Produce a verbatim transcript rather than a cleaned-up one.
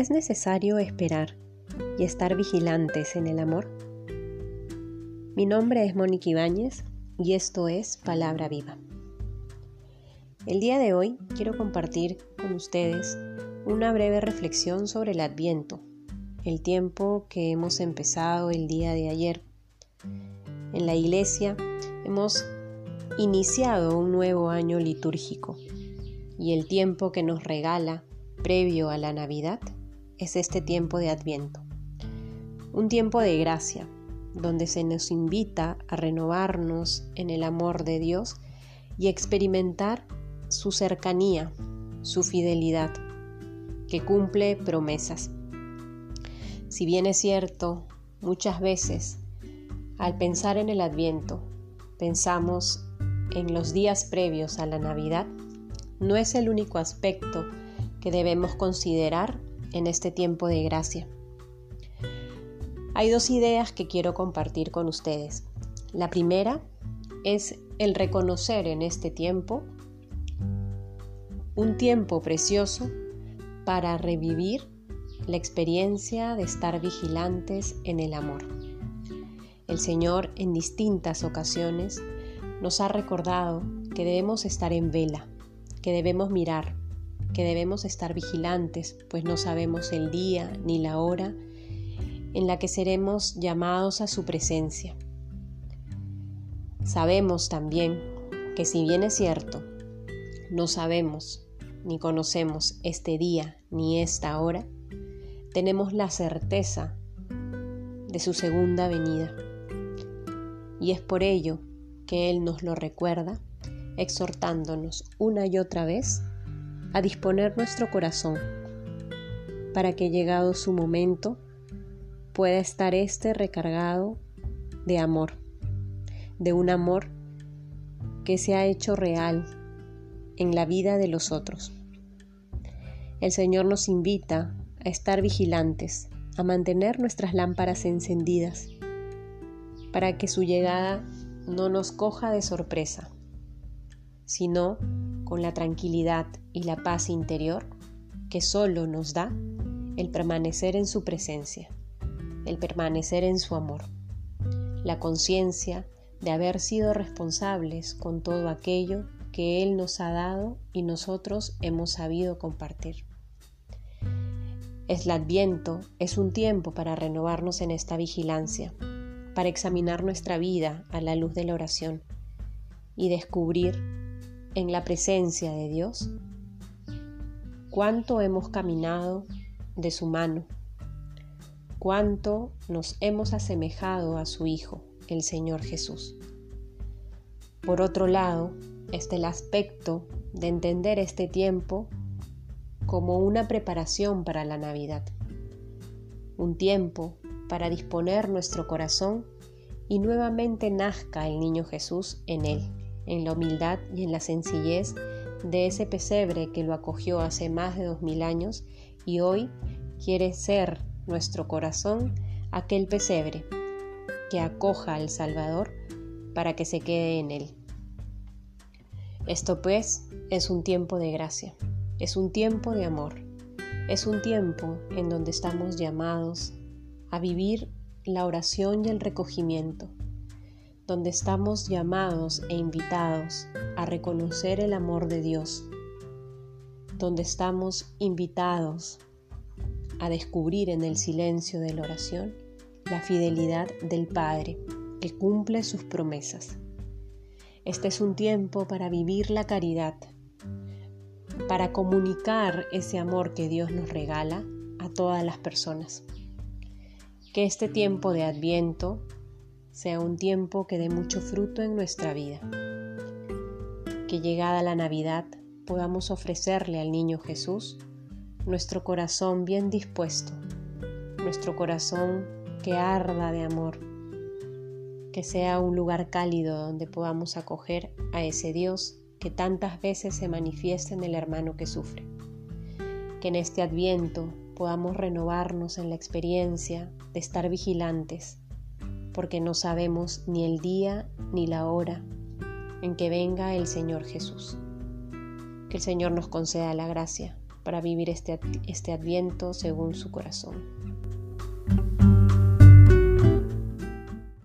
¿Es necesario esperar y estar vigilantes en el amor? Mi nombre es Mónica Ibáñez y esto es Palabra Viva. El día de hoy quiero compartir con ustedes una breve reflexión sobre el Adviento, el tiempo que hemos empezado el día de ayer. En la Iglesia hemos iniciado un nuevo año litúrgico y el tiempo que nos regala previo a la Navidad es este tiempo de Adviento, un tiempo de gracia, donde se nos invita a renovarnos en el amor de Dios y experimentar su cercanía, su fidelidad, que cumple promesas. Si bien es cierto, muchas veces, al pensar en el Adviento, pensamos en los días previos a la Navidad, no es el único aspecto que debemos considerar en este tiempo de gracia. Hay dos ideas que quiero compartir con ustedes. La primera es el reconocer en este tiempo un tiempo precioso para revivir la experiencia de estar vigilantes en el amor. El Señor en distintas ocasiones nos ha recordado que debemos estar en vela, que debemos mirar, que debemos estar vigilantes, pues no sabemos el día ni la hora en la que seremos llamados a su presencia. Sabemos también que si bien es cierto, no sabemos ni conocemos este día ni esta hora, tenemos la certeza de su segunda venida. Y es por ello que Él nos lo recuerda, exhortándonos una y otra vez a disponer nuestro corazón para que llegado su momento pueda estar este recargado de amor, de un amor que se ha hecho real en la vida de los otros. El Señor nos invita a estar vigilantes, a mantener nuestras lámparas encendidas, para que su llegada no nos coja de sorpresa, sino con la tranquilidad y la paz interior que solo nos da el permanecer en su presencia, el permanecer en su amor, la conciencia de haber sido responsables con todo aquello que Él nos ha dado y nosotros hemos sabido compartir. El Adviento es un tiempo para renovarnos en esta vigilancia, para examinar nuestra vida a la luz de la oración y descubrir en la presencia de Dios cuánto hemos caminado de su mano, cuánto nos hemos asemejado a su Hijo, el Señor Jesús. Por otro lado, está el aspecto de entender este tiempo como una preparación para la Navidad, un tiempo para disponer nuestro corazón y nuevamente nazca el niño Jesús en él, en la humildad y en la sencillez de ese pesebre que lo acogió hace más de dos mil años y hoy quiere ser nuestro corazón, aquel pesebre que acoja al Salvador para que se quede en él. Esto pues es un tiempo de gracia, es un tiempo de amor, es un tiempo en donde estamos llamados a vivir la oración y el recogimiento, donde estamos llamados e invitados a reconocer el amor de Dios, donde estamos invitados a descubrir en el silencio de la oración la fidelidad del Padre que cumple sus promesas. Este es un tiempo para vivir la caridad, para comunicar ese amor que Dios nos regala a todas las personas. Que este tiempo de Adviento sea un tiempo que dé mucho fruto en nuestra vida. Que llegada la Navidad podamos ofrecerle al niño Jesús nuestro corazón bien dispuesto, nuestro corazón que arda de amor, que sea un lugar cálido donde podamos acoger a ese Dios que tantas veces se manifiesta en el hermano que sufre. Que en este Adviento podamos renovarnos en la experiencia de estar vigilantes, porque no sabemos ni el día ni la hora en que venga el Señor Jesús. Que el Señor nos conceda la gracia para vivir este, este Adviento según su corazón.